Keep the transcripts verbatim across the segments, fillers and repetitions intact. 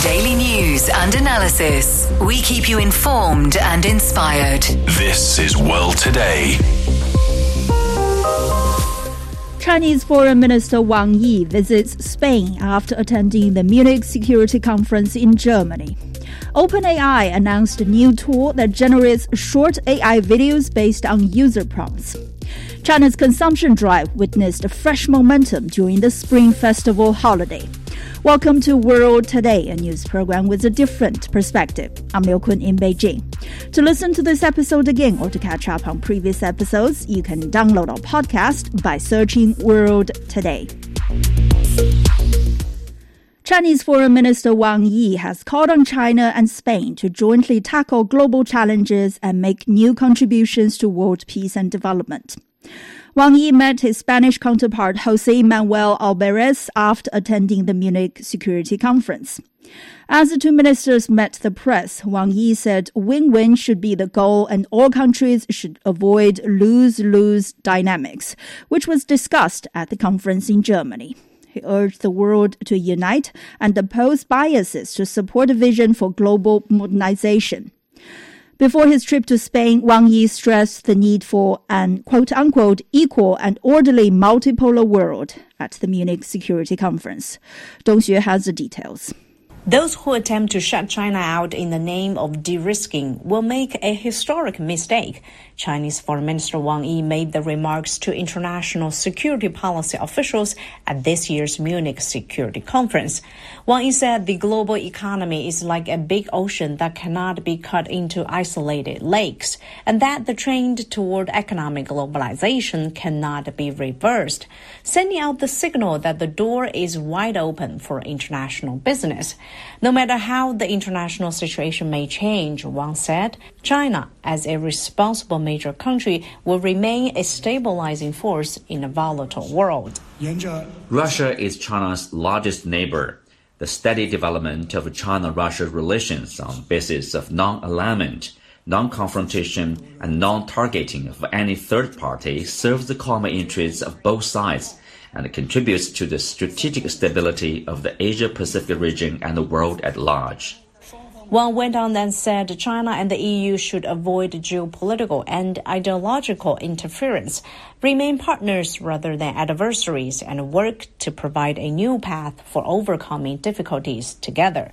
Daily news and analysis. We keep you informed and inspired. This is World Today. Chinese Foreign Minister Wang Yi visits Spain after attending the Munich Security Conference in Germany. OpenAI announced a new tool that generates short A I videos based on user prompts. China's consumption drive witnessed a fresh momentum during the Spring Festival holiday. Welcome to World Today, a news program with a different perspective. I'm Liu Kuangyu in Beijing. To listen to this episode again or to catch up on previous episodes, you can download our podcast by searching World Today. Chinese Foreign Minister Wang Yi has called on China and Spain to jointly tackle global challenges and make new contributions to world peace and development. Wang Yi met his Spanish counterpart José Manuel Albares after attending the Munich Security Conference. As the two ministers met the press, Wang Yi said win-win should be the goal and all countries should avoid lose-lose dynamics, which was discussed at the conference in Germany. He urged the world to unite and oppose biases to support a vision for global modernization. Before his trip to Spain, Wang Yi stressed the need for an quote-unquote equal and orderly multipolar world at the Munich Security Conference. Dong Xue has the details. Those who attempt to shut China out in the name of de-risking will make a historic mistake. Chinese Foreign Minister Wang Yi made the remarks to international security policy officials at this year's Munich Security Conference. Wang Yi said the global economy is like a big ocean that cannot be cut into isolated lakes, and that the trend toward economic globalization cannot be reversed, sending out the signal that the door is wide open for international business. No matter how the international situation may change, Wang said, China, as a responsible major country, will remain a stabilizing force in a volatile world. Russia is China's largest neighbor. The steady development of China-Russia relations on basis of non-alignment, non-confrontation, and non-targeting of any third party serves the common interests of both sides and contributes to the strategic stability of the Asia-Pacific region and the world at large. Wang went on and said China and the E U should avoid geopolitical and ideological interference, remain partners rather than adversaries, and work to provide a new path for overcoming difficulties together.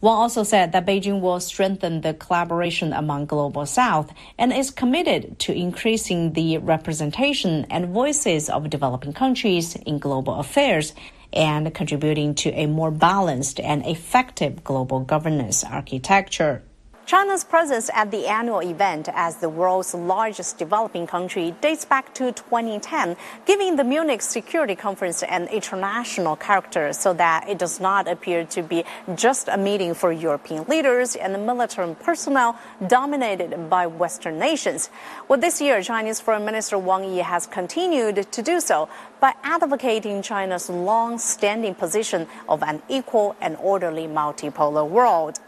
Wang also said that Beijing will strengthen the collaboration among Global South and is committed to increasing the representation and voices of developing countries in global affairs and contributing to a more balanced and effective global governance architecture. China's presence at the annual event as the world's largest developing country dates back to twenty ten, giving the Munich Security Conference an international character so that it does not appear to be just a meeting for European leaders and the military personnel dominated by Western nations. Well, this year, Chinese Foreign Minister Wang Yi has continued to do so by advocating China's long-standing position of an equal and orderly multipolar world.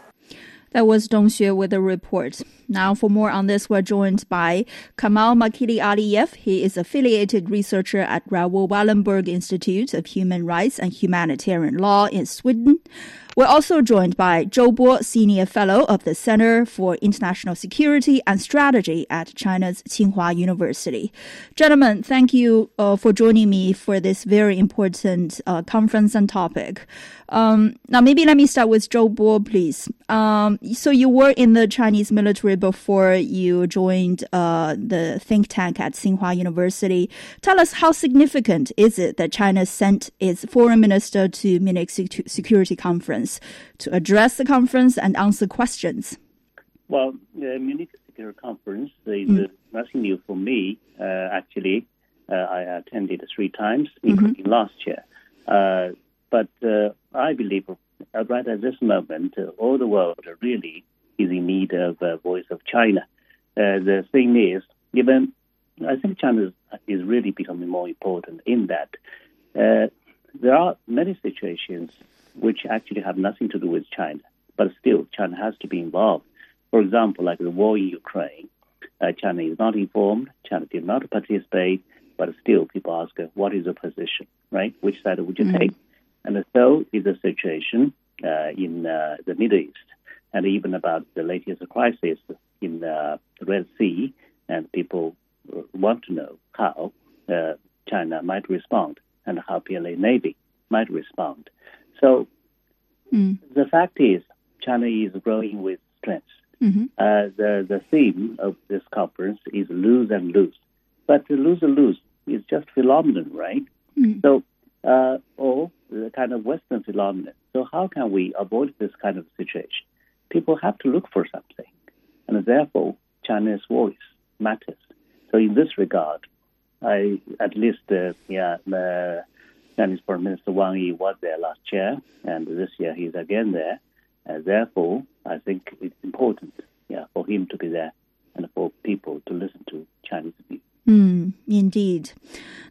That was Dong Xue with a report. Now for more on this, we're joined by Kamal Makili-Aliev. He is affiliated researcher at Raoul Wallenberg Institute of Human Rights and Humanitarian Law in Sweden. We're also joined by Zhou Bo, senior fellow of the Center for International Security and Strategy at China's Tsinghua University. Gentlemen, thank you uh, for joining me for this very important uh, conference and topic. Um, now, maybe let me start with Zhou Bo, please. Um, so you were in the Chinese military before you joined uh, the think tank at Tsinghua University. Tell us, how significant is it that China sent its foreign minister to Munich Sec- Security Conference to address the conference and answer questions? Well, the Munich Security Conference is mm. nothing new for me. Uh, actually, uh, I attended three times, including mm-hmm. last year. Uh, But uh, I believe uh, right at this moment, uh, all the world really is in need of a uh, voice of China. Uh, the thing is, even I think China is really becoming more important in that. Uh, there are many situations which actually have nothing to do with China, but still China has to be involved. For example, like the war in Ukraine, uh, China is not informed, China did not participate, but still people ask, uh, what is the position, right? Which side would you mm-hmm. take? And so is the situation uh, in uh, the Middle East, and even about the latest crisis in uh, the Red Sea, and people want to know how uh, China might respond and how P L A Navy might respond. So mm. the fact is, China is growing with strength. Mm-hmm. Uh, the, the theme of this conference is lose and lose. But the lose and lose is just phenomenon, right? Mm. So, uh, or the kind of Western phenomenon. So how can we avoid this kind of situation? People have to look for something. And therefore, China's voice matters. So in this regard, I at least uh, yeah, uh, Chinese Foreign Minister Wang Yi was there last year, and this year he's again there. And therefore, I think it's important yeah, for him to be there and for people to listen to Chinese people. Mm, indeed.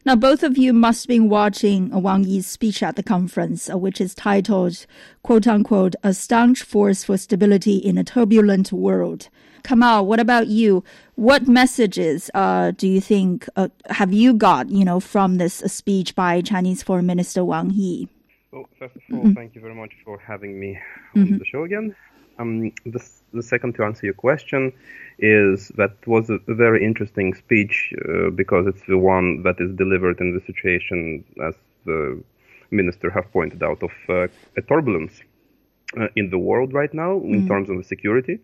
Now, both of you must have been watching Wang Yi's speech at the conference, which is titled, quote unquote, "A Staunch Force for Stability in a Turbulent World." Kamal, what about you? What messages uh, do you think uh, have you got, you know, from this speech by Chinese Foreign Minister Wang Yi? Well, first of all, mm-hmm. thank you very much for having me on mm-hmm. the show again. Um, the, the second to answer your question is that was a very interesting speech uh, because it's the one that is delivered in the situation, as the minister have pointed out, of uh, a turbulence uh, in the world right now in mm. terms of the security.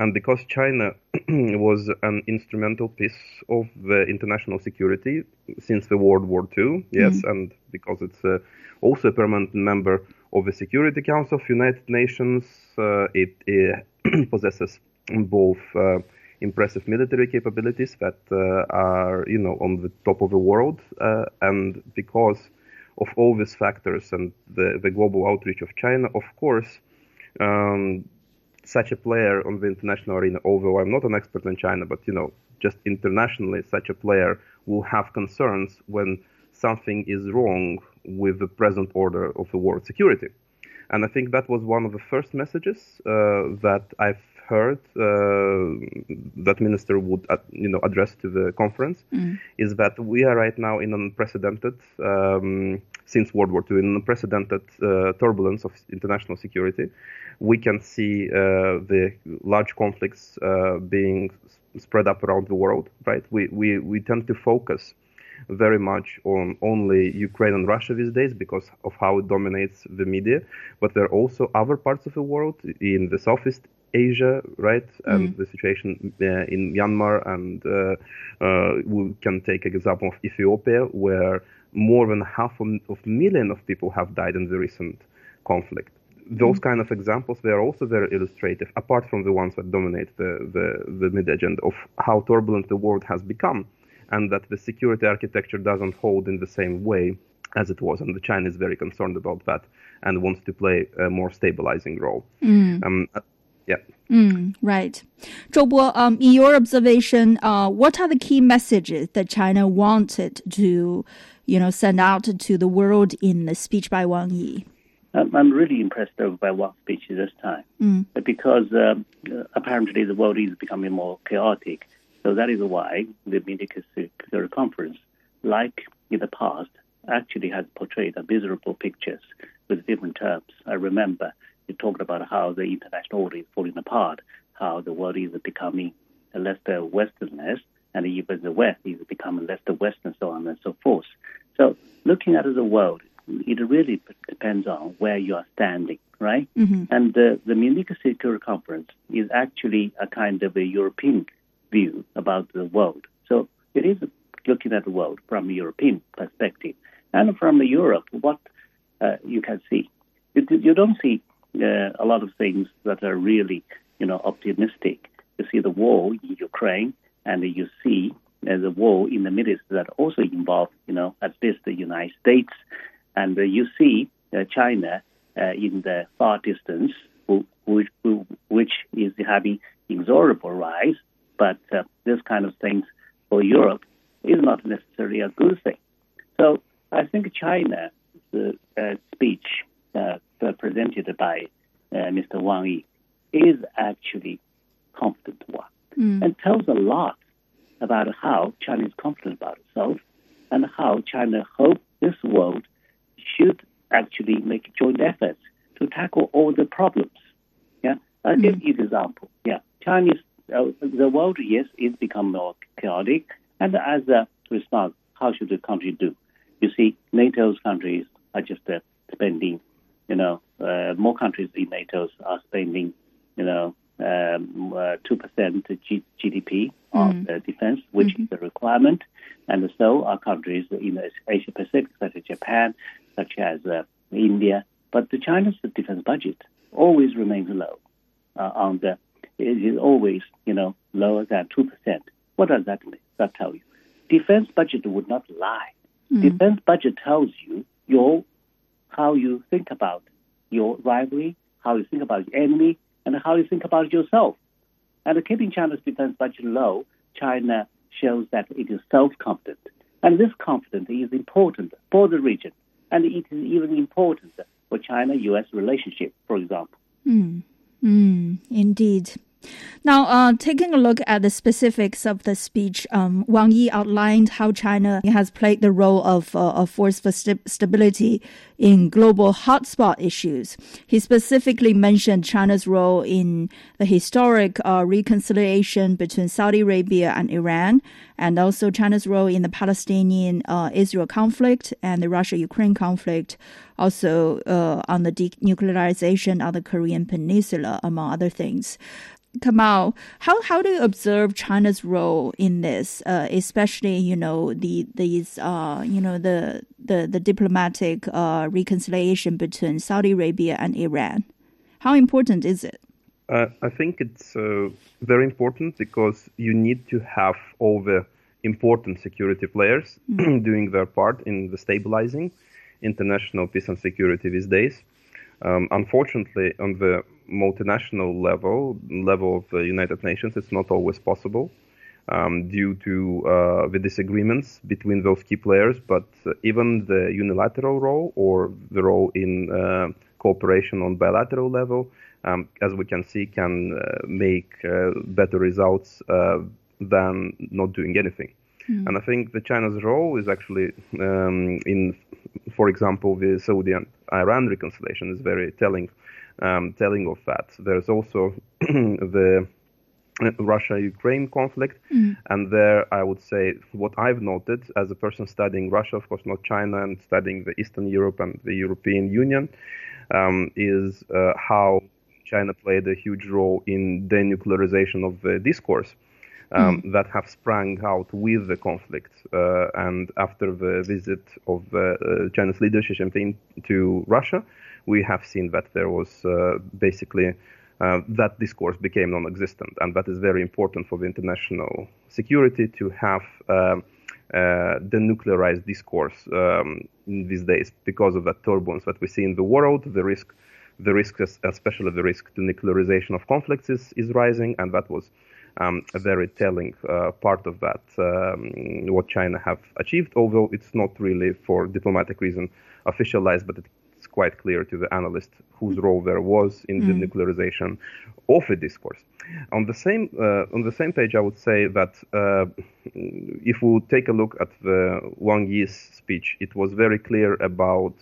And because China was an instrumental piece of the international security since the World War Two, yes, mm. and because it's uh, also a permanent member of the Security Council of United Nations, uh, it, it possesses both uh, impressive military capabilities that uh, are, you know, on the top of the world, uh, and because of all these factors and the, the global outreach of China, of course. Um, Such a player on the international arena, although I'm not an expert on China, but, you know, just internationally, such a player will have concerns when something is wrong with the present order of the world security. And I think that was one of the first messages uh, that I've heard uh, that minister would, uh, you know, address to the conference, mm. is that we are right now in unprecedented, um, since World War Two, in unprecedented uh, turbulence of international security. We can see uh, the large conflicts uh, being spread up around the world, right? We, we, we tend to focus very much on only Ukraine and Russia these days because of how it dominates the media. But there are also other parts of the world in the Southeast Asia, right? And mm-hmm. the situation uh, in Myanmar, and uh, uh, we can take an example of Ethiopia, where more than half of a million of people have died in the recent conflict. Those mm-hmm. kind of examples, they are also very illustrative, apart from the ones that dominate the, the, the media agenda, of how turbulent the world has become, and that the security architecture doesn't hold in the same way as it was. And the China is very concerned about that and wants to play a more stabilizing role. Mm. Um, yeah. Mm, right. Zhou Bo, um, in your observation, uh, what are the key messages that China wanted to, you know, send out to the world in the speech by Wang Yi? Um, I'm really impressed by Wang's speech this time, mm. because um, apparently the world is becoming more chaotic. So that is why the Munich Security Conference, like in the past, actually has portrayed a miserable pictures with different terms. I remember you talked about how the international order is falling apart, how the world is becoming less Westernized, and even the West is becoming less Western, so on and so forth. So looking at the world, it really depends on where you are standing, right? Mm-hmm. And the, the Munich Security Conference is actually a kind of a European view about the world. So it is looking at the world from a European perspective. And from Europe, what uh, you can see, you, you don't see uh, a lot of things that are really, you know, optimistic. You see the war in Ukraine, and you see uh, the war in the Middle East that also involves, you know, at least the United States. And uh, you see uh, China uh, in the far distance, who, who, who, which is having inexorable rise. But uh, this kind of things for Europe is not necessarily a good thing. So I think China's uh, uh, speech uh, presented by uh, Mister Wang Yi is actually confident one, mm. and tells a lot about how China is confident about itself and how China hopes this world should actually make joint efforts to tackle all the problems. Yeah, I'll give mm. you an example. Yeah, Chinese, uh, the world, yes, is become more chaotic. And as a response, how should the country do? You see, NATO's countries are just uh, spending, you know, uh, more countries in NATO's are spending, you know, um, uh, two percent G- GDP on mm. uh, defense, which mm-hmm. is a requirement. And so are countries in Asia-Pacific, such as Japan, such as uh, India. But the China's defense budget always remains low. Uh, on the, it is always, you know, lower than two percent. What does that mean? That tell you? Defense budget would not lie. Mm. Defense budget tells you your how you think about your rivalry, how you think about your enemy, and how you think about yourself. And keeping China's defense budget low, China shows that it is self-confident. And this confidence is important for the region. And it is even important for China-U S relationship, for example. Mm. Mm, indeed. Now, uh, taking a look at the specifics of the speech, um, Wang Yi outlined how China has played the role of uh, a force for st- stability in global hotspot issues. He specifically mentioned China's role in the historic uh, reconciliation between Saudi Arabia and Iran, and also China's role in the Palestinian-Israel uh, conflict and the Russia-Ukraine conflict, also uh, on the denuclearization of the Korean Peninsula, among other things. Kamal, how, how do you observe China's role in this, uh, especially, you know, the these uh, you know the the, the diplomatic uh, reconciliation between Saudi Arabia and Iran? How important is it? Uh, I think it's uh, very important because you need to have all the important security players mm. doing their part in the stabilizing international peace and security these days. Um, unfortunately, on the multinational level, level of the United Nations, it's not always possible um, due to uh, the disagreements between those key players. But uh, even the unilateral role or the role in uh, cooperation on bilateral level, um, as we can see, can uh, make uh, better results uh, than not doing anything. Mm-hmm. And I think the China's role is actually um, in, for example, the Saudi and Iran reconciliation is very telling. Um, telling of that. There's also the Russia-Ukraine conflict. Mm. And there, I would say, what I've noted as a person studying Russia, of course, not China, and studying the Eastern Europe and the European Union, um, is uh, how China played a huge role in denuclearization of the discourse um, mm. that have sprung out with the conflict. Uh, and after the visit of uh, China's leader, Xi Jinping, to Russia, we have seen that there was uh, basically uh, that discourse became non-existent, and that is very important for the international security to have uh, uh, denuclearized discourse um, these days because of that turbulence that we see in the world. The risk, the risk, especially the risk to nuclearization of conflicts, is, is rising, and that was um, a very telling uh, part of that. Um, what China have achieved, although it's not really for diplomatic reason officialized, but it. Quite clear to the analyst whose role there was in mm. the nuclearization of the discourse. On the same uh, on the same page, I would say that uh, if we take a look at the Wang Yi's speech, it was very clear about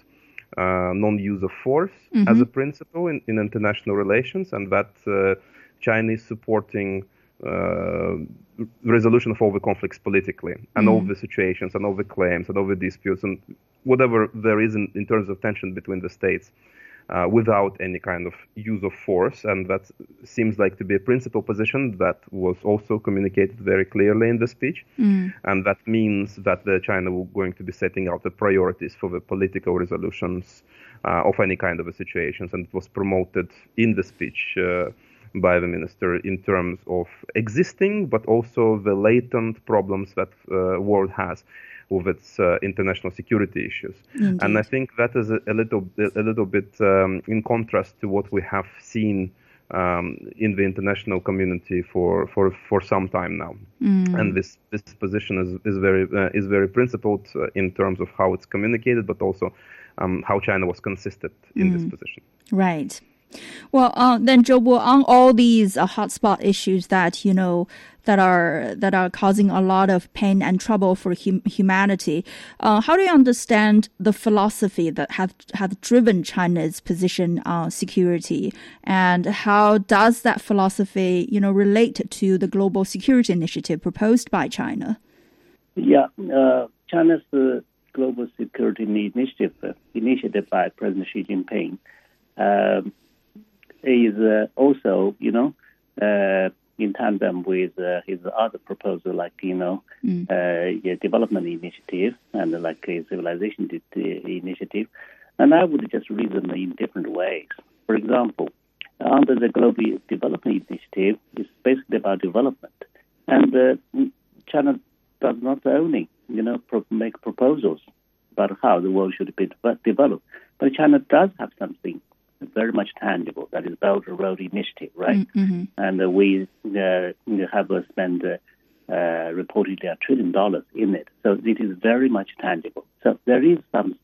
uh, non-use of force mm-hmm. as a principle in, in international relations, and that uh, China is supporting uh, resolution of all the conflicts politically, and mm. all the situations, and all the claims, and all the disputes, and whatever there is in, in terms of tension between the states uh, without any kind of use of force. And that seems like to be a principal position that was also communicated very clearly in the speech. Mm. And that means that the China will going to be setting out the priorities for the political resolutions uh, of any kind of a situations. And it was promoted in the speech uh, by the minister in terms of existing, but also the latent problems that the uh, world has with its uh, international security issues. Indeed. And I think that is a, a little a little bit um, in contrast to what we have seen um, in the international community for, for, for some time now. Mm. And this this position is is very uh, is very principled uh, in terms of how it's communicated, but also um, how China was consistent in mm. this position. Right. Well, uh, then, Zhou Bo, on all these uh, hotspot issues that, you know, that are that are causing a lot of pain and trouble for hum- humanity, uh, how do you understand the philosophy that have have driven China's position on security, and how does that philosophy, you know, relate to the global security initiative proposed by China? Yeah, uh, China's uh, global security initiative, uh, initiated by President Xi Jinping, uh, is uh, also, you know, uh, in tandem with uh, his other proposal, like, you know, mm. uh, yeah, development initiative and like a civilization de- de- initiative. And I would just read them in different ways. For example, under the global development initiative, it's basically about development. And uh, China does not only, you know, pro- make proposals about how the world should be de- developed, but China does have something very much tangible, that is Belt and Road Initiative, right? Mm-hmm. And uh, we uh, have uh, spent uh, uh, reportedly a trillion dollars in it. So it is very much tangible. So there is some,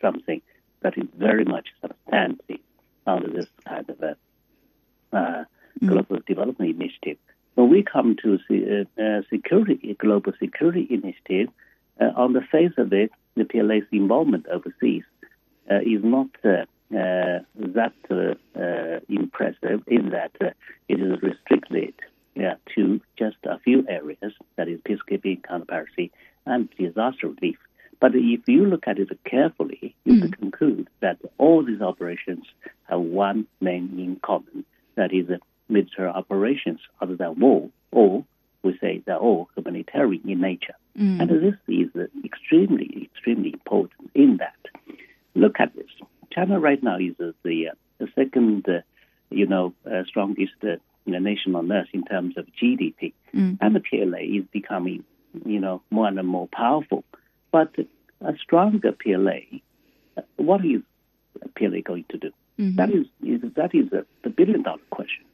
something that is very much substantive under this kind of uh, uh, global mm-hmm. development initiative. When we come to the uh, uh, security, global security initiative, uh, on the face of it, the P L A's involvement overseas uh, is not Uh, Uh, that uh, uh, impressive in that uh, it is restricted yeah, to just a few areas, that is peacekeeping, counterpiracy, and disaster relief. But if you look at it carefully, you mm-hmm. can conclude that all these operations have one name in common, that is uh, military operations other than war, or we say they're all humanitarian in nature. Mm-hmm. And this is uh, extremely, extremely important in that. Look at this. China right now is uh, the, uh, the second, uh, you know, uh, strongest uh, nation on earth in terms of G D P, mm. and the P L A is becoming, you know, more and more powerful. But a stronger P L A, uh, what is P L A going to do? Mm-hmm. That is, is that is uh, the billion-dollar question.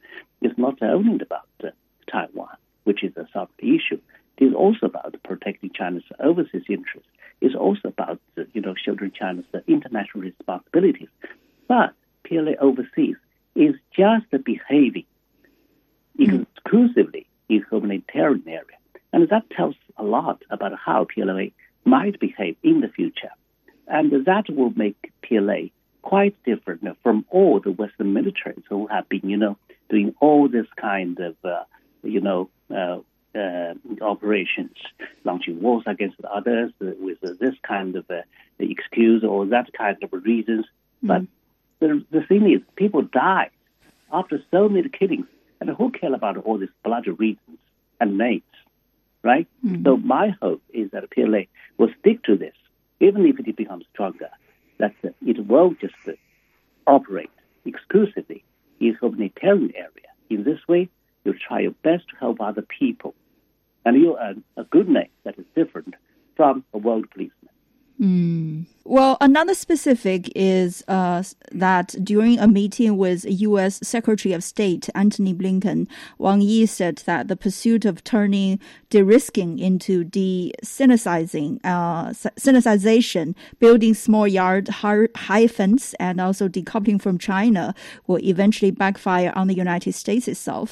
It's not only about uh, Taiwan, which is a sovereignty issue. It is also about protecting China's overseas interests. It's also about, you know, shouldering China's international responsibilities. But P L A overseas is just behaving mm. exclusively in humanitarian area. And that tells a lot about how P L A might behave in the future. And that will make P L A quite different from all the Western militaries who have been, you know, doing all this kind of, uh, you know, uh, Uh, operations, launching wars against others uh, with uh, this kind of uh, excuse or that kind of reasons. Mm-hmm. But the, the thing is, people die after so many killings, and who cares about all these bloody reasons and names, right? Mm-hmm. So my hope is that P L A will stick to this, even if it becomes stronger, that uh, it will just uh, operate exclusively in humanitarian area. In this way, you try your best to help other people, and you earn a good name that is different from a world policeman. Mm. Well, another specific is uh, that during a meeting with U S Secretary of State Antony Blinken, Wang Yi said that the pursuit of turning de-risking into de-cynicizing, uh, cynicization, building small yard high, high fence, and also decoupling from China will eventually backfire on the United States itself.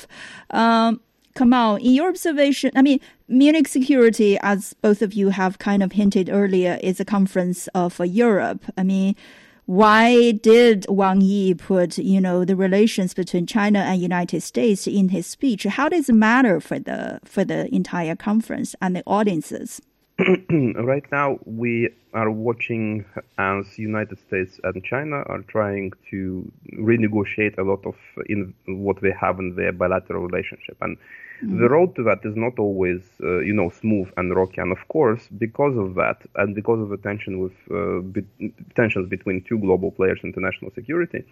Um, Kamal, in your observation, I mean, Munich Security, as both of you have kind of hinted earlier, is a conference uh, for Europe. I mean, why did Wang Yi put, you know, the relations between China and United States in his speech? How does it matter for the for the entire conference and the audiences? Right now, we are watching as United States and China are trying to renegotiate a lot of in what they have in their bilateral relationship. And mm-hmm. the road to that is not always, uh, you know, smooth and rocky. And of course, because of that, and because of the tension with uh, be- tensions between two global players in international security,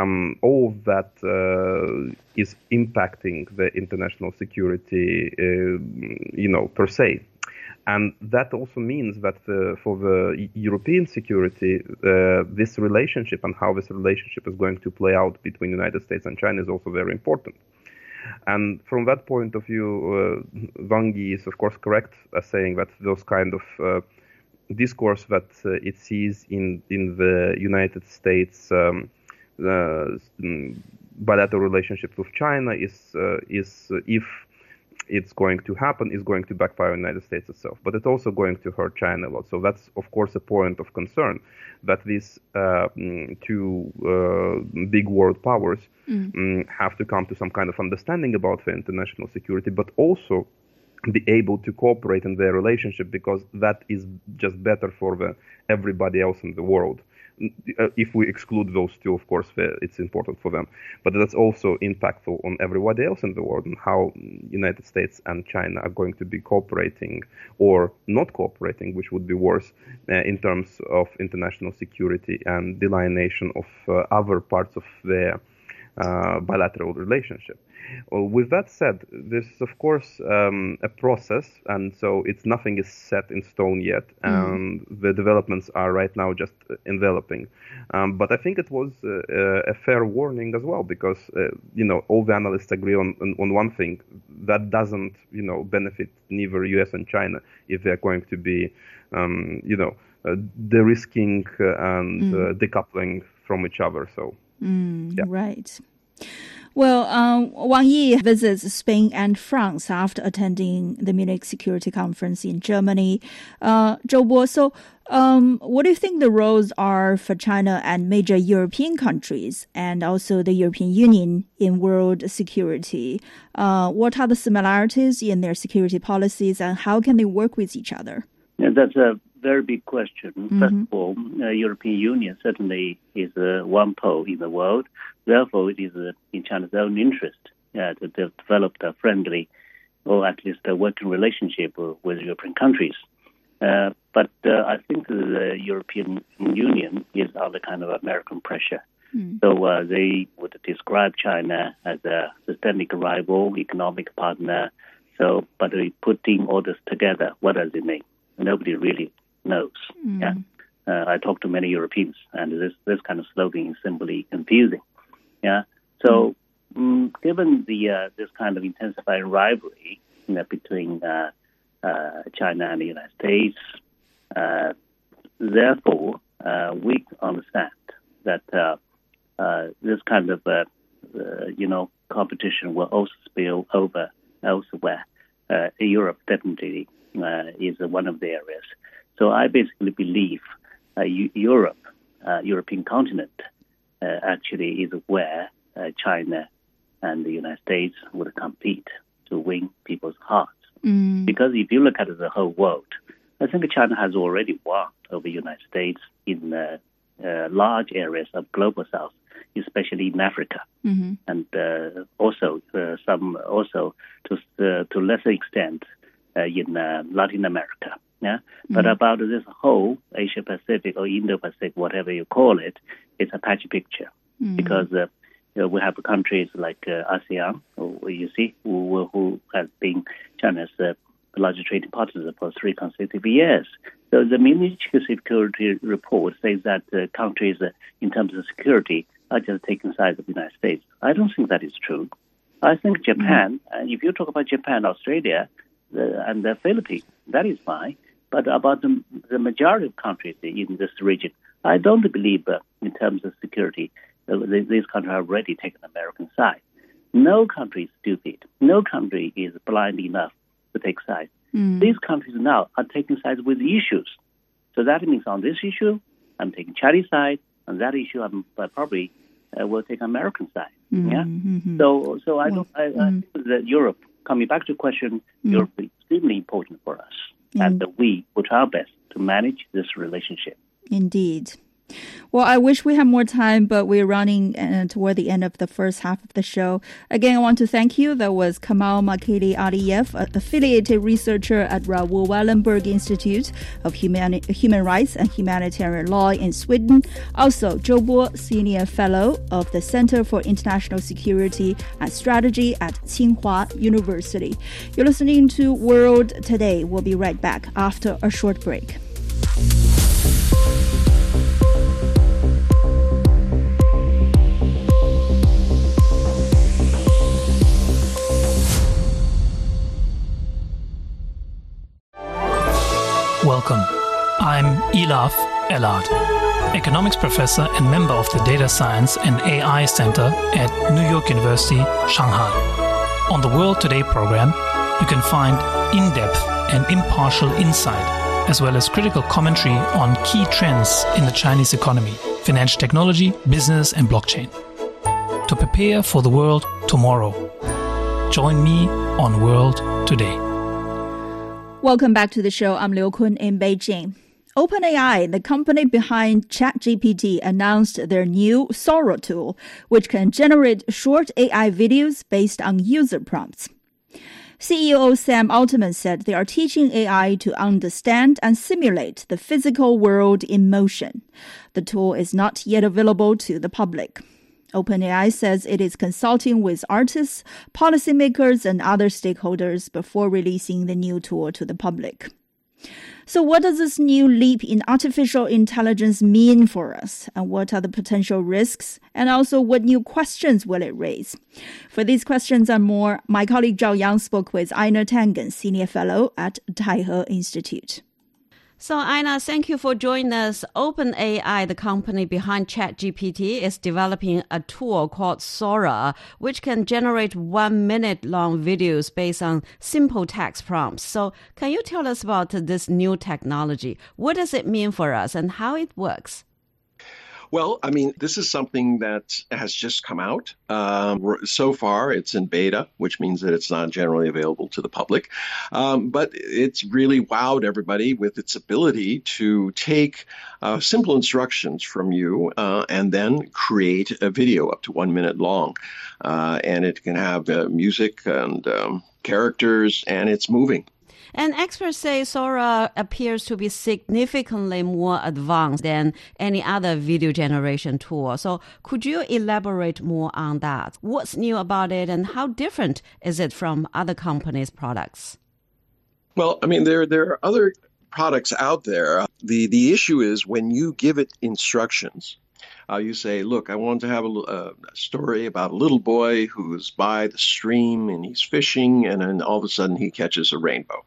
Um, all of that uh, is impacting the international security, uh, you know, per se. And that also means that uh, for the European security, uh, this relationship and how this relationship is going to play out between the United States and China is also very important. And from that point of view, uh, Wang Yi is, of course, correct as saying that those kind of uh, discourse that uh, it sees in, in the United States um, uh, bilateral relationships with China is uh, is uh, if it's going to happen, is going to backfire on the United States itself. But it's also going to hurt China a lot. So that's, of course, a point of concern, that these uh, two uh, big world powers mm. um, have to come to some kind of understanding about their international security, but also be able to cooperate in their relationship, because that is just better for the, everybody else in the world. If we exclude those two, of course, it's important for them. But that's also impactful on everybody else in the world, and how United States and China are going to be cooperating or not cooperating, which would be worse uh, in terms of international security and delineation of uh, other parts of their uh, bilateral relationship. With that said, this is, of course, um, a process, and so it's nothing is set in stone yet, and mm-hmm. the developments are right now just enveloping. Um, but I think it was uh, a fair warning as well, because, uh, you know, all the analysts agree on, on, on one thing, that doesn't, you know, benefit neither U S and China if they're going to be, um, you know, uh, de-risking and mm. uh, decoupling from each other. So, mm, yeah. Right. Well, um, Wang Yi visits Spain and France after attending the Munich Security Conference in Germany. Uh, Zhou Bo, so um, what do you think the roles are for China and major European countries and also the European Union in world security? Uh, what are the similarities in their security policies, and how can they work with each other? Yeah, that's a very big question. Mm-hmm. First of all, the uh, European Union certainly is uh, one pole in the world. Therefore, it is uh, in China's own interest uh, to develop a friendly or at least a working relationship with European countries. Uh, but uh, I think the European Union is under kind of American pressure. Mm. So uh, they would describe China as a systemic rival, economic partner. So, but putting all this together, what does it mean? Nobody really knows. Mm. Yeah, uh, I talked to many Europeans, and this this kind of slogan is simply confusing. Yeah. So, mm. um, given the uh, this kind of intensifying rivalry, you know, between uh, uh, China and the United States, uh, therefore, uh, we understand that uh, uh, this kind of uh, uh, you know competition will also spill over elsewhere. Uh, Europe definitely uh, is one of the areas. So, I basically believe uh, U- Europe, uh, European continent. Uh, actually is where uh, China and the United States would compete to win people's hearts. Mm. Because if you look at the whole world, I think China has already won over the United States in uh, uh, large areas of global South, especially in Africa, mm-hmm. and uh, also uh, some also to uh, to lesser extent uh, in uh, Latin America. Yeah, but mm-hmm. about this whole Asia Pacific or Indo Pacific, whatever you call it, it's a patchy picture mm-hmm. because uh, you know, we have countries like uh, ASEAN, you see, who, who has been China's uh, largest trading partner for three consecutive years. So the Munich Security Report says that uh, countries, uh, in terms of security, are just taking sides of the United States. I don't think that is true. I think Japan, mm-hmm. and if you talk about Japan, Australia, the, and the Philippines, that is fine. But about the, the majority of countries in this region, I don't believe uh, in terms of security, uh, these countries have already taken American side. No country is stupid. No country is blind enough to take sides. Mm. These countries now are taking sides with issues. So that means on this issue, I'm taking Chinese side. On that issue, I'm uh, probably uh, will take American side. Mm-hmm. Yeah. Mm-hmm. So, so I don't. I, mm-hmm. I think that Europe, coming back to the question, mm. Europe is extremely important for us. Mm. And that we put our best to manage this relationship. Indeed. Well, I wish we had more time, but we're running uh, toward the end of the first half of the show. Again, I want to thank you. That was Kamal Makili-Aliev, affiliated researcher at Raoul Wallenberg Institute of Humani- Human Rights and Humanitarian Law in Sweden. Also, Zhou Bo, senior fellow of the Center for International Security and Strategy at Tsinghua University. You're listening to World Today. We'll be right back after a short break. Welcome. I'm Elaf Elad. economics professor and member of the Data Science and A I Center at New York University, Shanghai. On the World Today program, you can find in-depth and impartial insight, as well as critical commentary on key trends in the Chinese economy, financial technology, business, and blockchain. To prepare for the world tomorrow, join me on World Today. Welcome back to the show. I'm Liu Kun in Beijing. OpenAI, the company behind ChatGPT, announced their new Sora tool, which can generate short A I videos based on user prompts. C E O Sam Altman said they are teaching A I to understand and simulate the physical world in motion. The tool is not yet available to the public. OpenAI says it is consulting with artists, policymakers, and other stakeholders before releasing the new tool to the public. So what does this new leap in artificial intelligence mean for us? And what are the potential risks? And also, what new questions will it raise? For these questions and more, my colleague Zhao Yang spoke with Aina Tangan, Senior Fellow at Taihe Institute. So, Aina, thank you for joining us. OpenAI, the company behind ChatGPT, is developing a tool called Sora, which can generate one-minute-long videos based on simple text prompts. So, can you tell us about this new technology? What does it mean for us and how it works? Well, I mean, this is something that has just come out. Um, so far, it's in beta, which means that it's not generally available to the public. Um, but it's really wowed everybody with its ability to take uh, simple instructions from you uh, and then create a video up to one minute long. Uh, and it can have uh, music and um, characters, and it's moving. And experts say Sora appears to be significantly more advanced than any other video generation tool. So could you elaborate more on that? What's new about it and how different is it from other companies' products? Well, I mean, there there are other products out there. The, the issue is when you give it instructions. Uh, you say, look, I want to have a, a story about a little boy who's by the stream and he's fishing, and then all of a sudden he catches a rainbow.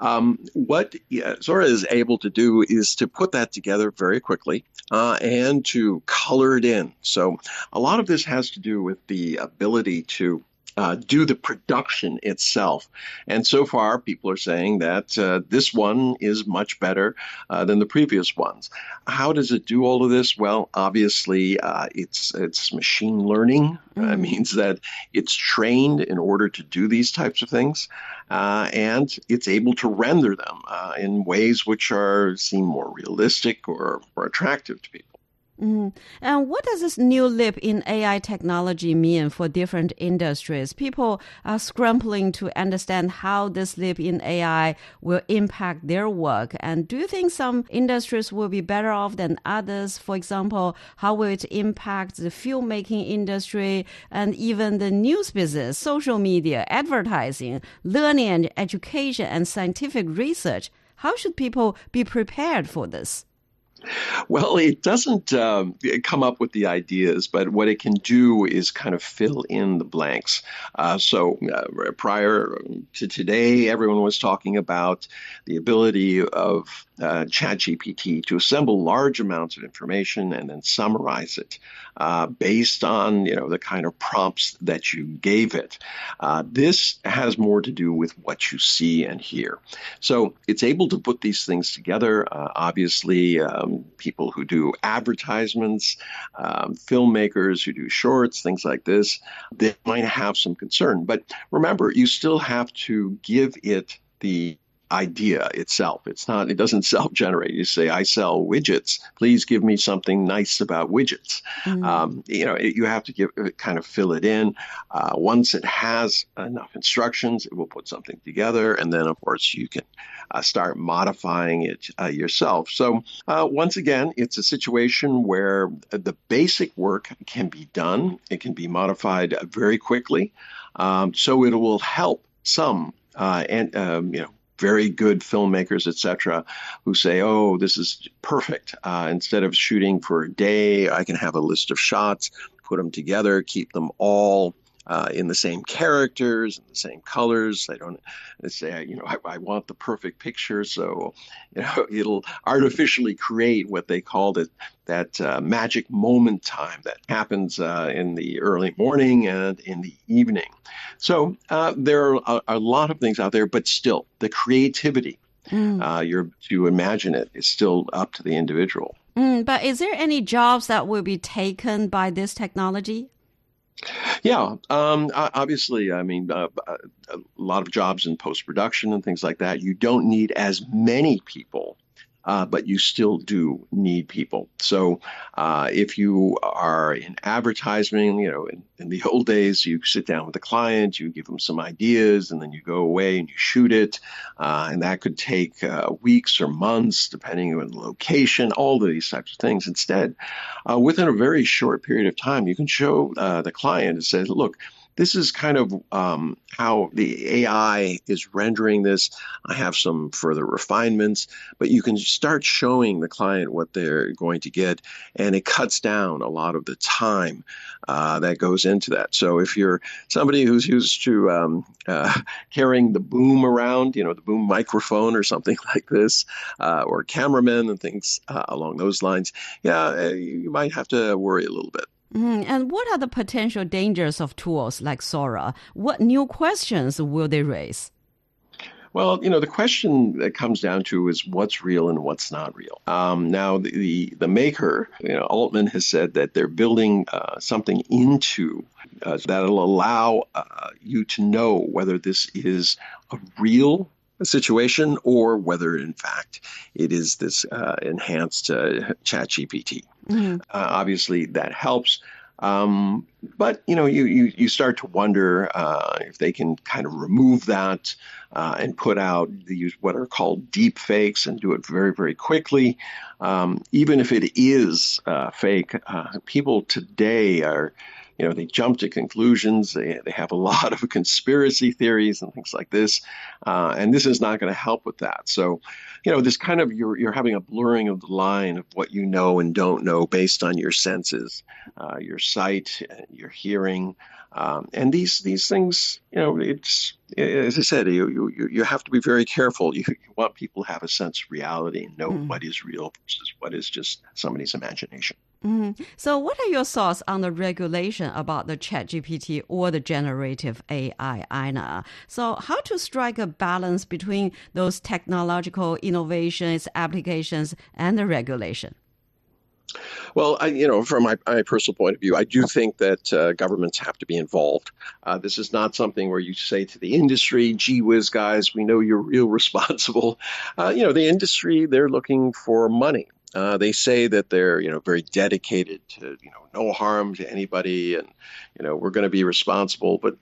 Um, what yeah, Sora is able to do is to put that together very quickly uh, and to color it in. So a lot of this has to do with the ability to Uh, do the production itself. And so far, people are saying that uh, this one is much better uh, than the previous ones. How does it do all of this? Well, obviously, uh, it's it's machine learning. It uh, means that it's trained in order to do these types of things. Uh, and it's able to render them uh, in ways which are seem more realistic or, or attractive to people. Mm. And what does this new leap in A I technology mean for different industries? People are scrambling to understand how this leap in A I will impact their work. And do you think some industries will be better off than others? For example, how will it impact the filmmaking industry and even the news business, social media, advertising, learning and education, and scientific research? How should people be prepared for this? Well, it doesn't um, come up with the ideas, but what it can do is kind of fill in the blanks. Uh, so uh, prior to today, everyone was talking about the ability of uh, ChatGPT to assemble large amounts of information and then summarize it uh, based on, you know, the kind of prompts that you gave it. Uh, this has more to do with what you see and hear. So it's able to put these things together. Uh, obviously, um, people who do advertisements, um, filmmakers who do shorts, things like this, they might have some concern. But remember, you still have to give it the idea itself. It's not, it doesn't self-generate. You say, I sell widgets. Please give me something nice about widgets. Mm-hmm. Um, you know, it, you have to give kind of fill it in. Uh, once it has enough instructions, it will put something together. And then, of course, you can uh, start modifying it uh, yourself. So uh, once again, it's a situation where the basic work can be done. It can be modified very quickly. Um, so it will help some uh, and, um, you know, very good filmmakers, et cetera, who say, oh, this is perfect. Uh, instead of shooting for a day, I can have a list of shots, put them together, keep them all uh, in the same characters and the same colors. They don't say, you know, I, I want the perfect picture. So, you know, it'll artificially create what they called it, that uh, magic moment time that happens uh, in the early morning and in the evening. So uh, there are a, a lot of things out there, but still the creativity mm. uh, you're, to imagine it is still up to the individual. Mm, but is there any jobs that will be taken by this technology? Yeah, um, obviously, I mean, uh, a lot of jobs in post-production and things like that. You don't need as many people, uh, but you still do need people. So uh, if you are in advertising, you know, in, in the old days, you sit down with the client, you give them some ideas, and then you go away and you shoot it. Uh, and that could take uh, weeks or months, depending on the location, all of these types of things. Instead, uh, within a very short period of time, you can show uh, the client and say, look, this is kind of um, how the A I is rendering this. I have some further refinements, but you can start showing the client what they're going to get, and it cuts down a lot of the time uh, that goes into that. So if you're somebody who's used to um, uh, carrying the boom around, you know, the boom microphone or something like this, uh, or cameramen and things uh, along those lines, yeah, you might have to worry a little bit. Mm-hmm. And what are the potential dangers of tools like Sora? What new questions will they raise? Well, you know, the question that comes down to is what's real and what's not real. Um, now, the, the, the maker, you know, Altman, has said that they're building uh, something into uh, that'll allow uh, you to know whether this is a real situation or whether, in fact, it is this uh, enhanced uh, ChatGPT. Mm-hmm. Uh, obviously, that helps. Um, but, you know, you, you, you start to wonder uh, if they can kind of remove that uh, and put out these what are called deep fakes and do it very, very quickly. Um, even if it is uh, fake, uh, people today are... You know, they jump to conclusions. They they have a lot of conspiracy theories and things like this, uh, and this is not going to help with that. So, you know, this kind of you're you're having a blurring of the line of what you know and don't know based on your senses, uh, your sight, your hearing, um, and these these things. You know, it's as I said, you you you have to be very careful. You, you want people to have a sense of reality and know mm. what is real versus what is just somebody's imagination. Mm-hmm. So what are your thoughts on the regulation about the ChatGPT or the generative A I, Aina? So how to strike a balance between those technological innovations, applications, and the regulation? Well, I, you know, from my, my personal point of view, I do think that uh, governments have to be involved. Uh, this is not something where you say to the industry, gee whiz, guys, we know you're real responsible. Uh, you know, the industry, they're looking for money. Uh, they say that they're, you know, very dedicated to, you know, no harm to anybody and, you know, we're going to be responsible. But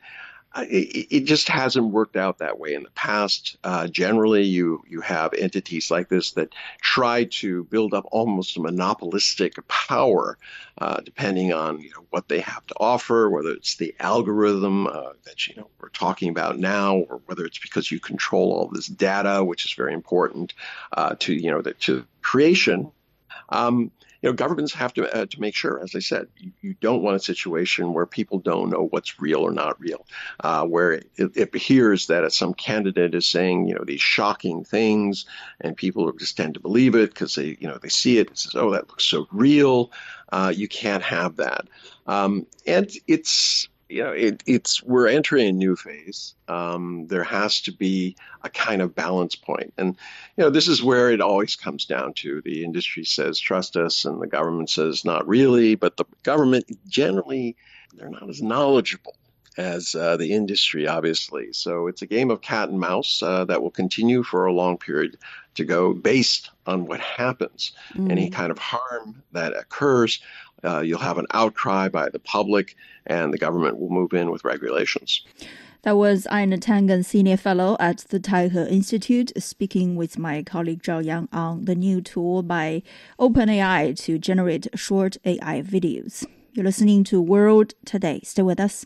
uh, it, it just hasn't worked out that way in the past. Uh, generally, you, you have entities like this that try to build up almost a monopolistic power, uh, depending on, you know, what they have to offer, whether it's the algorithm uh, that, you know, we're talking about now, or whether it's because you control all this data, which is very important uh, to, you know, the, to creation. Um, you know, governments have to uh, to make sure, as I said, you, you don't want a situation where people don't know what's real or not real, uh, where it, it appears that some candidate is saying, you know, these shocking things and people just tend to believe it because they, you know, they see it and says, oh, that looks so real. Uh, you can't have that. Um, and it's, you know, it, it's we're entering a new phase. Um, there has to be a kind of balance point. And, you know, this is where it always comes down to. The industry says, trust us, and the government says, not really. But the government generally, they're not as knowledgeable as uh, the industry, obviously. So it's a game of cat and mouse uh, that will continue for a long period to go based on what happens. Mm-hmm. Any kind of harm that occurs, uh, you'll have an outcry by the public, and the government will move in with regulations. That was Aina Tangan, Senior Fellow at the Taihe Institute, speaking with my colleague Zhao Yang on the new tool by OpenAI to generate short A I videos. You're listening to World Today. Stay with us.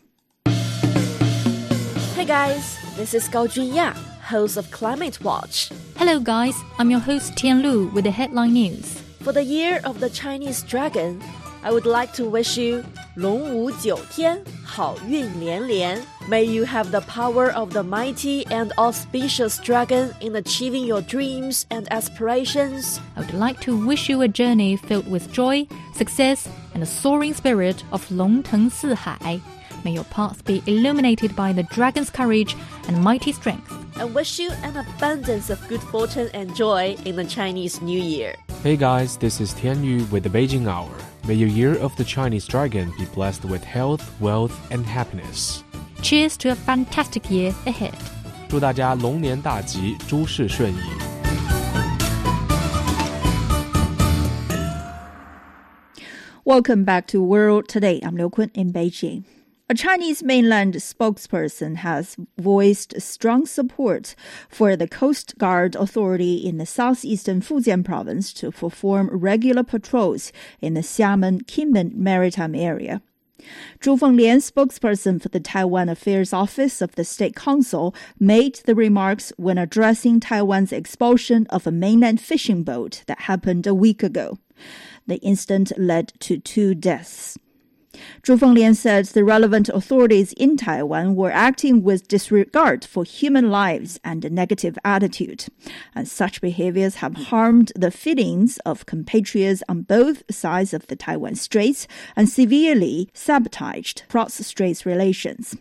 Hey guys, this is Gao Junya, host of Climate Watch. Hello guys, I'm your host Tian Lu with the headline news. For the year of the Chinese dragon, I would like to wish you 龙舞九天, 好运连连. May you have the power of the mighty and auspicious dragon in achieving your dreams and aspirations. I would like to wish you a journey filled with joy, success, and the soaring spirit of 龙腾四海. May your path be illuminated by the dragon's courage and mighty strength. I wish you an abundance of good fortune and joy in the Chinese New Year. Hey guys, this is Tian Yu with the Beijing Hour. May your year of the Chinese dragon be blessed with health, wealth, and happiness. Cheers to a fantastic year ahead. 祝大家龙年大吉, 诸事顺意. Welcome back to World Today. I'm Liu Kun in Beijing. A Chinese mainland spokesperson has voiced strong support for the Coast Guard Authority in the southeastern Fujian province to perform regular patrols in the Xiamen-Kinmen maritime area. Zhu Fenglian, spokesperson for the Taiwan Affairs Office of the State Council, made the remarks when addressing Taiwan's expulsion of a mainland fishing boat that happened a week ago. The incident led to two deaths. Zhu Fenglian said the relevant authorities in Taiwan were acting with disregard for human lives and a negative attitude, and such behaviors have harmed the feelings of compatriots on both sides of the Taiwan Straits and severely sabotaged cross-strait relations.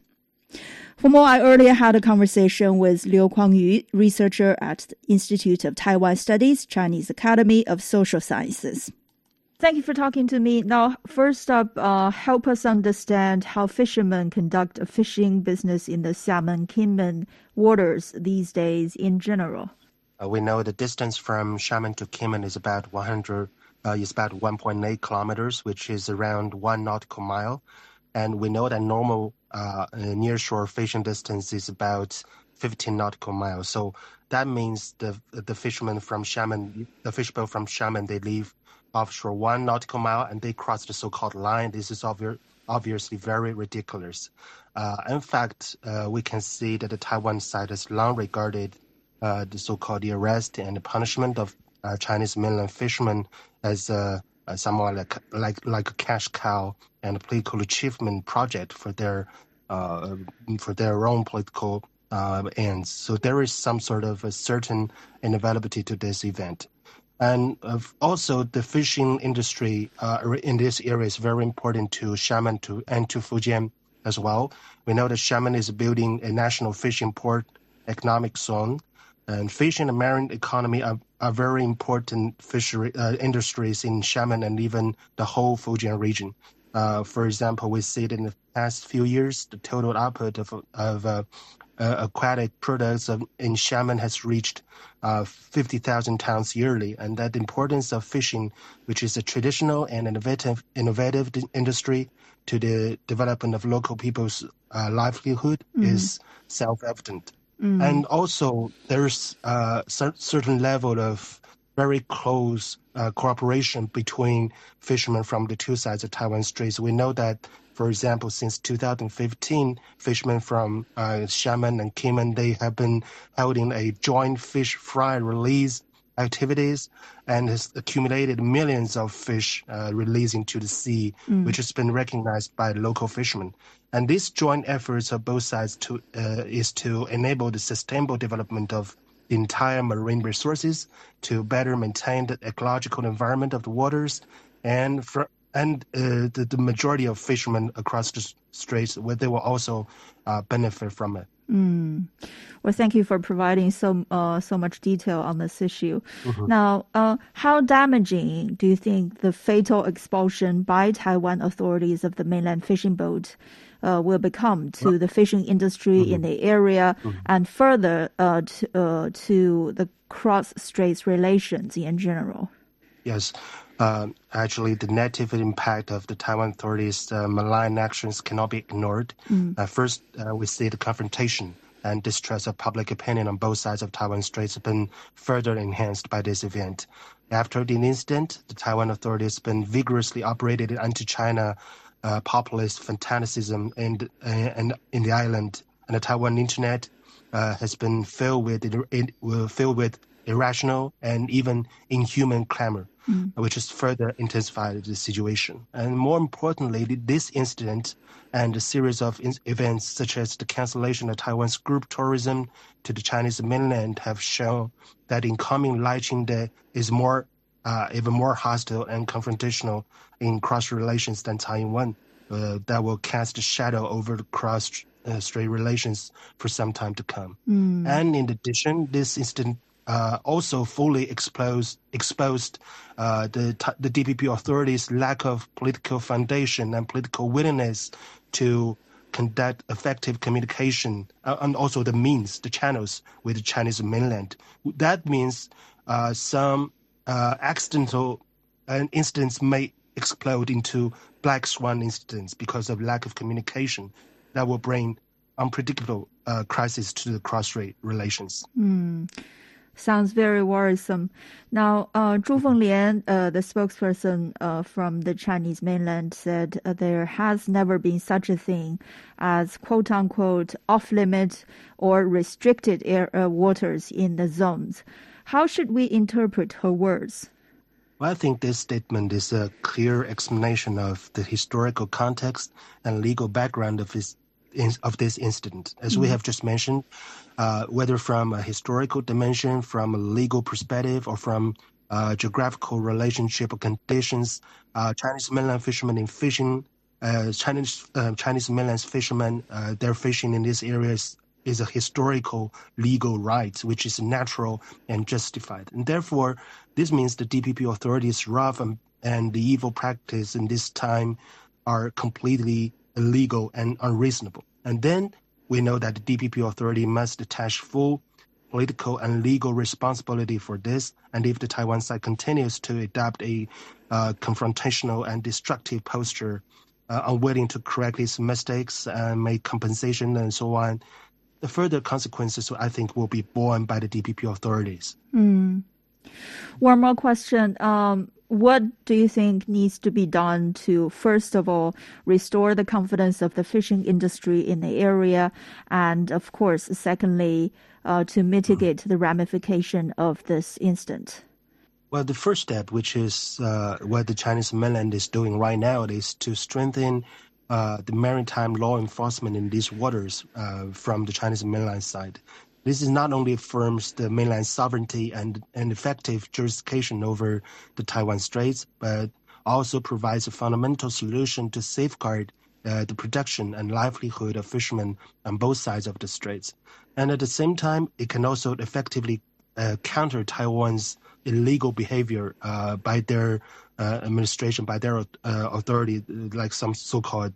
For more, I earlier had a conversation with Liu Kuangyu, researcher at the Institute of Taiwan Studies, Chinese Academy of Social Sciences. Thank you for talking to me. Now, first up, uh, help us understand how fishermen conduct a fishing business in the Xiamen-Kinmen waters these days in general. Uh, we know the distance from Xiamen to Kinmen is about one hundred, uh, is about one point eight kilometers, which is around one nautical mile. And we know that normal uh, nearshore fishing distance is about fifteen nautical miles. So that means the the fishermen from Xiamen, the fishboat from Xiamen, they leave offshore one nautical mile and they cross the so-called line. This is obvi- obviously very ridiculous. Uh, in fact, uh, we can see that the Taiwan side has long regarded uh, the so-called the arrest and the punishment of uh, Chinese mainland fishermen as uh, uh, somewhat like, like like a cash cow and a political achievement project for their uh, for their own political uh, ends. So there is some sort of a certain inevitability to this event. And also, the fishing industry uh, in this area is very important to Xiamen to, and to Fujian as well. We know that Xiamen is building a national fishing port economic zone. And fishing and marine economy are, are very important fishery uh, industries in Xiamen and even the whole Fujian region. Uh, for example, we see that in the past few years, the total output of, of uh, Uh, aquatic products of, in Xiamen has reached uh, fifty thousand tons yearly, and that the importance of fishing, which is a traditional and innovative innovative di- industry to the development of local people's uh, livelihood, mm-hmm. is self-evident. Mm-hmm. And also, there's a cer- certain level of very close uh, cooperation between fishermen from the two sides of Taiwan Straits. We know that, for example, since two thousand fifteen, fishermen from uh, Xiamen and Kinmen, they have been holding a joint fish fry release activities and has accumulated millions of fish uh, releasing to the sea, mm. which has been recognized by local fishermen. And this joint efforts of both sides to uh, is to enable the sustainable development of the entire marine resources, to better maintain the ecological environment of the waters, and for And uh, the, the majority of fishermen across the straits, where they will also uh, benefit from it. Mm. Well, thank you for providing so uh, so much detail on this issue. Mm-hmm. Now, uh, how damaging do you think the fatal expulsion by Taiwan authorities of the mainland fishing boat uh, will become to the fishing industry mm-hmm. in the area mm-hmm. and further uh, to, uh, to the cross-straits relations in general? Yes. Uh, actually, the negative impact of the Taiwan authorities' uh, malign actions cannot be ignored. Mm. Uh, first, uh, we see the confrontation and distrust of public opinion on both sides of Taiwan Straits have been further enhanced by this event. After the incident, the Taiwan authorities have been vigorously operated anti-China uh, populist fanaticism in the, uh, in, in the island, and the Taiwan internet uh, has been filled with, it, it, filled with irrational and even inhuman clamor. mm. which has further intensified the situation. And more importantly, this incident and a series of events such as the cancellation of Taiwan's group tourism to the Chinese mainland have shown that incoming Lai Qingde is more, uh, even more hostile and confrontational in cross relations than Taiwan. Uh, that will cast a shadow over the cross uh, strait relations for some time to come. Mm. And in addition, this incident uh, also fully exposed exposed uh, the the D P P authorities' lack of political foundation and political willingness to conduct effective communication uh, and also the means, the channels with the Chinese mainland. That means uh, some uh, accidental uh, incidents may explode into black swan incidents because of lack of communication that will bring unpredictable uh, crisis to the cross-strait relations. Mm. Sounds very worrisome. Now, uh, Zhu Fenglian, uh, the spokesperson uh, from the Chinese mainland, said uh, there has never been such a thing as quote-unquote off-limit or restricted air, uh, waters in the zones. How should we interpret her words? Well, I think this statement is a clear explanation of the historical context and legal background of this of this incident. As mm-hmm. we have just mentioned, uh, whether from a historical dimension, from a legal perspective, or from uh, geographical relationship or conditions, uh, Chinese mainland fishermen in fishing, uh, Chinese uh, Chinese mainland fishermen, uh, their fishing in these areas is a historical legal right, which is natural and justified. And therefore, this means the D P P authorities' rough and, and the evil practice in this time are completely illegal and unreasonable. And then we know that the D P P authority must attach full political and legal responsibility for this. And if the Taiwan side continues to adopt a uh, confrontational and destructive posture, uh, unwilling to correct its mistakes and make compensation and so on, the further consequences, I think, will be borne by the D P P authorities. Mm. One more question. Um, what do you think needs to be done to, first of all, restore the confidence of the fishing industry in the area? And, of course, secondly, uh, to mitigate mm. the ramification of this incident? Well, the first step, which is uh, what the Chinese mainland is doing right now, is to strengthen Uh, the maritime law enforcement in these waters uh, from the Chinese mainland side. This is not only affirms the mainland sovereignty and, and effective jurisdiction over the Taiwan Straits, but also provides a fundamental solution to safeguard uh, the production and livelihood of fishermen on both sides of the straits. And at the same time, it can also effectively uh, counter Taiwan's illegal behavior uh, by their Uh, administration, by their uh, authority, like some so-called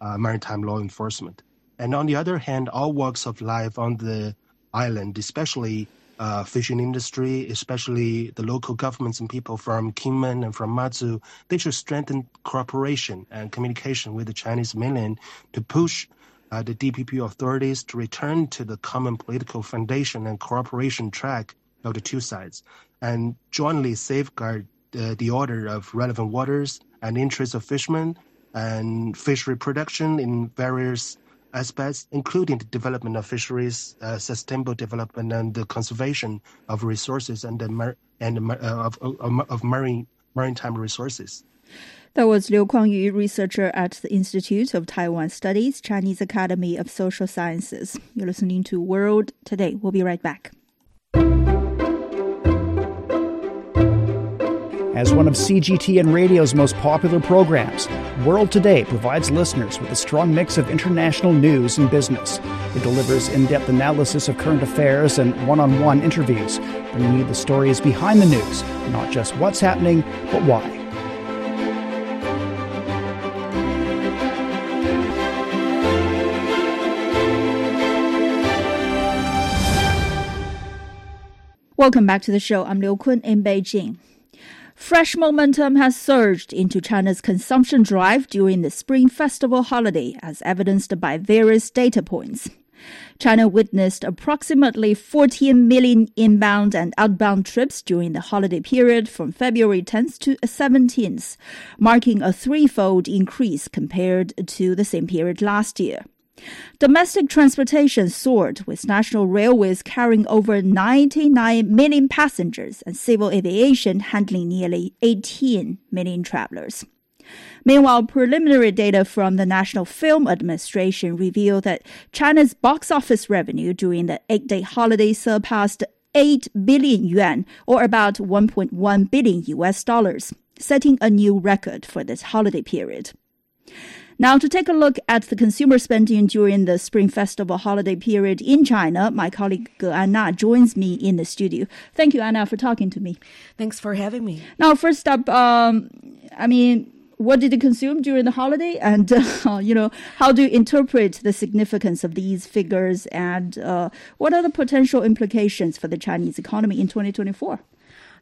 uh, maritime law enforcement. And on the other hand, all walks of life on the island, especially uh, fishing industry, especially the local governments and people from Kinmen and from Matsu, they should strengthen cooperation and communication with the Chinese mainland to push uh, the D P P authorities to return to the common political foundation and cooperation track of the two sides and jointly safeguard The, the order of relevant waters and interests of fishermen and fishery production in various aspects, including the development of fisheries, uh, sustainable development, and the conservation of resources and the mar- and uh, of, of, of marine maritime resources. That was Liu Kuangyu, researcher at the Institute of Taiwan Studies, Chinese Academy of Social Sciences. You're listening to World Today. We'll be right back. As one of C G T N Radio's most popular programs, World Today provides listeners with a strong mix of international news and business. It delivers in-depth analysis of current affairs and one-on-one interviews, bringing you the stories behind the news, not just what's happening, but why. Welcome back to the show. I'm Liu Kun in Beijing. Fresh momentum has surged into China's consumption drive during the Spring Festival holiday, as evidenced by various data points. China witnessed approximately fourteen million inbound and outbound trips during the holiday period from February tenth to seventeenth, marking a threefold increase compared to the same period last year. Domestic transportation soared, with national railways carrying over ninety-nine million passengers and civil aviation handling nearly eighteen million travelers. Meanwhile, preliminary data from the National Film Administration revealed that China's box office revenue during the eight-day holiday surpassed eight billion yuan, or about one point one billion U S dollars, setting a new record for this holiday period. Now, to take a look at the consumer spending during the Spring Festival holiday period in China, my colleague Ge Anna joins me in the studio. Thank you, Anna, for talking to me. Thanks for having me. Now, first up, um, I mean, what did you consume during the holiday? And, uh, you know, how do you interpret the significance of these figures? And uh, what are the potential implications for the Chinese economy in twenty twenty-four?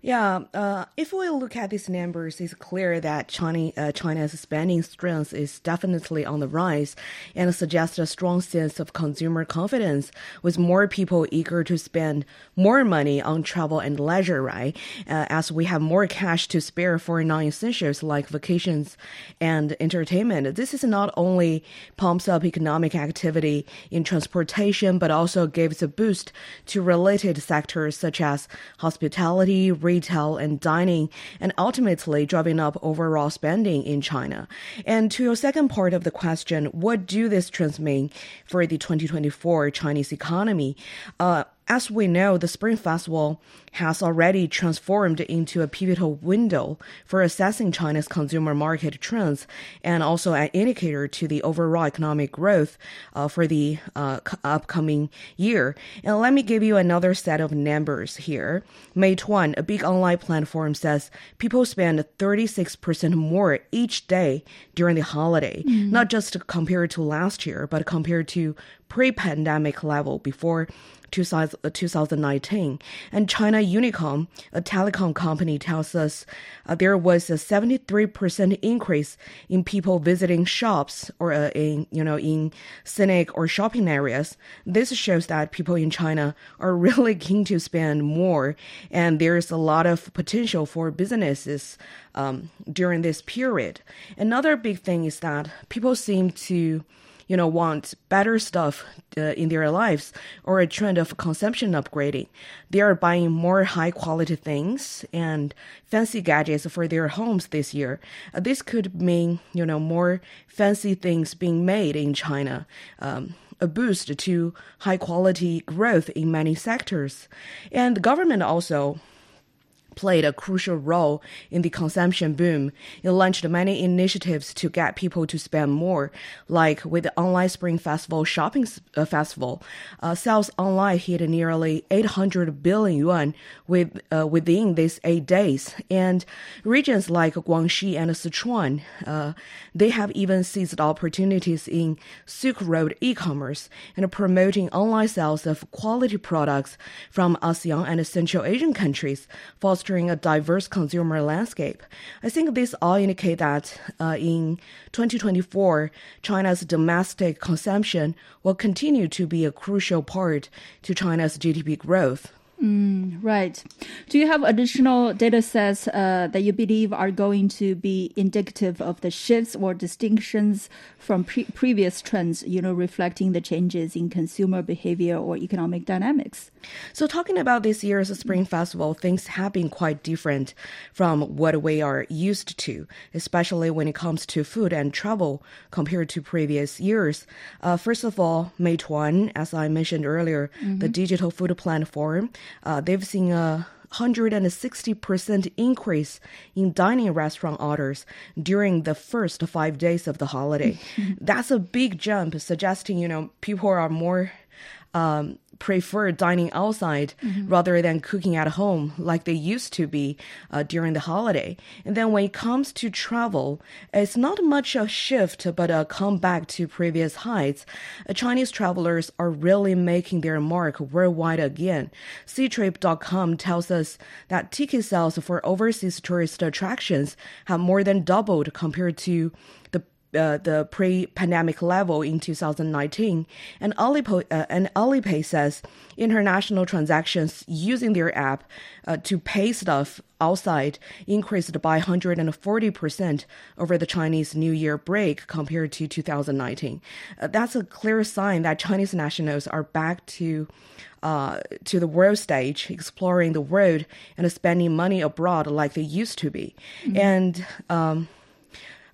Yeah, uh, if we look at these numbers, it's clear that China, uh, China's spending strength is definitely on the rise and suggests a strong sense of consumer confidence, with more people eager to spend more money on travel and leisure, right? Uh, as we have more cash to spare for non-essentials like vacations and entertainment. This is not only pumps up economic activity in transportation, but also gives a boost to related sectors such as hospitality, retail and dining, and ultimately driving up overall spending in China. And to your second part of the question, what do this trends mean for the twenty twenty-four Chinese economy? Uh, As we know, the Spring Festival has already transformed into a pivotal window for assessing China's consumer market trends and also an indicator to the overall economic growth uh, for the uh, upcoming year. And let me give you another set of numbers here. Meituan, a big online platform, says people spend thirty-six percent more each day during the holiday, mm-hmm. not just compared to last year, but compared to pre-pandemic level before two thousand nineteen. And China Unicom, a telecom company, tells us uh, there was a seventy-three percent increase in people visiting shops or uh, in, you know, in scenic or shopping areas. This shows that people in China are really keen to spend more, and there's a lot of potential for businesses um, during this period. Another big thing is that people seem to you know, want better stuff uh, in their lives, or a trend of consumption upgrading. They are buying more high-quality things and fancy gadgets for their homes this year. Uh, this could mean, you know, more fancy things being made in China, um, a boost to high-quality growth in many sectors. And the government also played a crucial role in the consumption boom. It launched many initiatives to get people to spend more, like with the online Spring Festival shopping uh, festival. Uh, sales online hit nearly eight hundred billion yuan with, uh, within these eight days. And regions like Guangxi and Sichuan, uh, they have even seized opportunities in Silk Road e-commerce and promoting online sales of quality products from ASEAN and Central Asian countries, fostering a diverse consumer landscape. I think this all indicate that uh, in twenty twenty-four, China's domestic consumption will continue to be a crucial part to China's G D P growth. Mm, right. Do you have additional data sets uh, that you believe are going to be indicative of the shifts or distinctions from pre- previous trends, you know, reflecting the changes in consumer behavior or economic dynamics? So talking about this year's Spring Festival, things have been quite different from what we are used to, especially when it comes to food and travel compared to previous years. Uh, first of all, Meituan, as I mentioned earlier, mm-hmm. the digital food platform, Uh, they've seen a one hundred sixty percent increase in dining restaurant orders during the first five days of the holiday. That's a big jump, suggesting, you know, people are more um, prefer dining outside mm-hmm. rather than cooking at home like they used to be uh, during the holiday. And then when it comes to travel, it's not much a shift, but a comeback to previous heights. Uh, Chinese travelers are really making their mark worldwide again. C Trip dot com tells us that ticket sales for overseas tourist attractions have more than doubled compared to the Uh, the pre-pandemic level in two thousand nineteen, and Alipay, uh, and Alipay says international transactions using their app uh, to pay stuff outside increased by one hundred forty percent over the Chinese New Year break compared to two thousand nineteen. Uh, that's a clear sign that Chinese nationals are back to uh, to the world stage, exploring the world and spending money abroad like they used to be. Mm-hmm. And um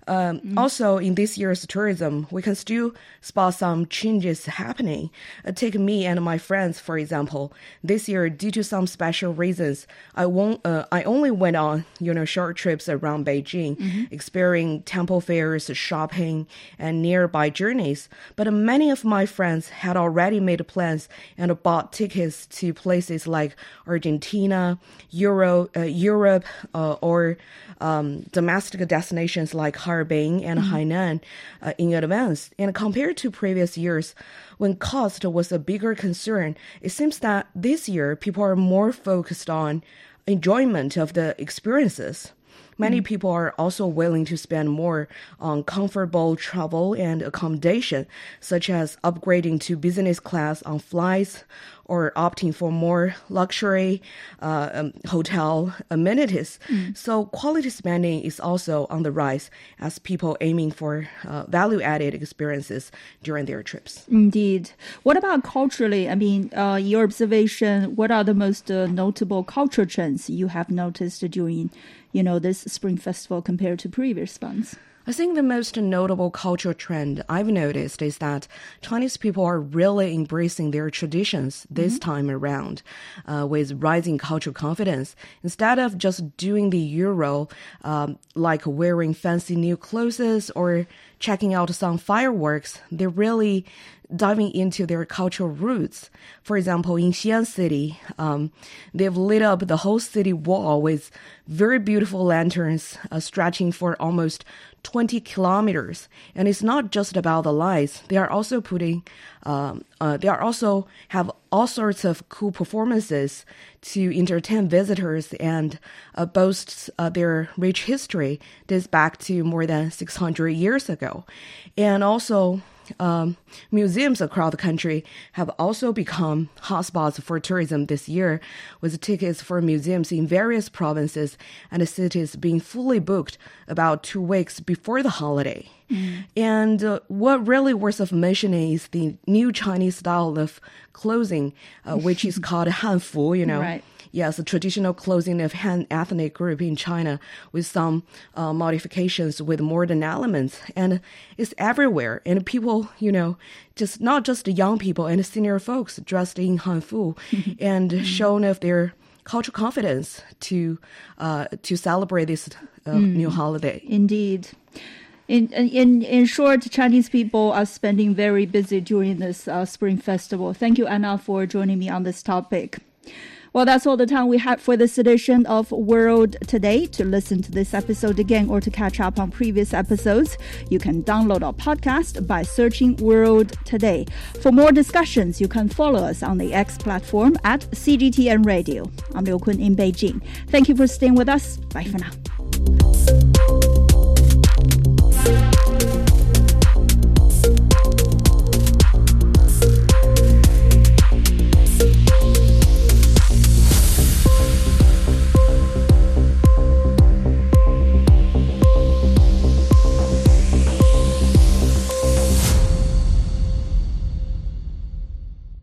Um, mm-hmm. Also, in this year's tourism, we can still spot some changes happening. Uh, take me and my friends, for example. This year, due to some special reasons, I won't. Uh, I only went on, you know, short trips around Beijing, mm-hmm. experiencing temple fairs, shopping, and nearby journeys. But uh, many of my friends had already made plans and bought tickets to places like Argentina, Euro, uh, Europe, uh, or um, domestic destinations like Harbin and mm-hmm. Hainan uh, in advance. And compared to previous years, when cost was a bigger concern, it seems that this year people are more focused on enjoyment of the experiences. Many mm-hmm. people are also willing to spend more on comfortable travel and accommodation, such as upgrading to business class on flights or opting for more luxury uh, um, hotel amenities. Mm. So quality spending is also on the rise as people aiming for uh, value-added experiences during their trips. Indeed. What about culturally? I mean, uh, your observation, what are the most uh, notable cultural trends you have noticed during, you know, this Spring Festival compared to previous ones? I think the most notable cultural trend I've noticed is that Chinese people are really embracing their traditions this mm-hmm. time around, uh, with rising cultural confidence. Instead of just doing the usual, um, like wearing fancy new clothes or checking out some fireworks, they're really diving into their cultural roots. For example, in Xi'an City, um, they've lit up the whole city wall with very beautiful lanterns uh, stretching for almost twenty kilometers. And it's not just about the lights. They are also putting, um, uh, they are also have all sorts of cool performances to entertain visitors and uh, boast uh, their rich history dates back to more than six hundred years ago. And also, Um, museums across the country have also become hotspots for tourism this year, with tickets for museums in various provinces and cities being fully booked about two weeks before the holiday. Mm. And uh, what really worth of mentioning is the new Chinese style of clothing, uh, which is called Hanfu, you know. Right. Yes, the traditional clothing of Han ethnic group in China with some uh, modifications with modern elements. And it's everywhere. And people, you know, just not just the young people and senior folks dressed in Hanfu and shown off their cultural confidence to uh, to celebrate this uh, mm. new holiday. Indeed. In, in in short, Chinese people are spending very busy during this uh, Spring Festival. Thank you, Anna, for joining me on this topic. Well, that's all the time we have for this edition of World Today. To listen to this episode again or to catch up on previous episodes, you can download our podcast by searching World Today. For more discussions, you can follow us on the X platform at C G T N Radio. I'm Liu Kun in Beijing. Thank you for staying with us. Bye for now.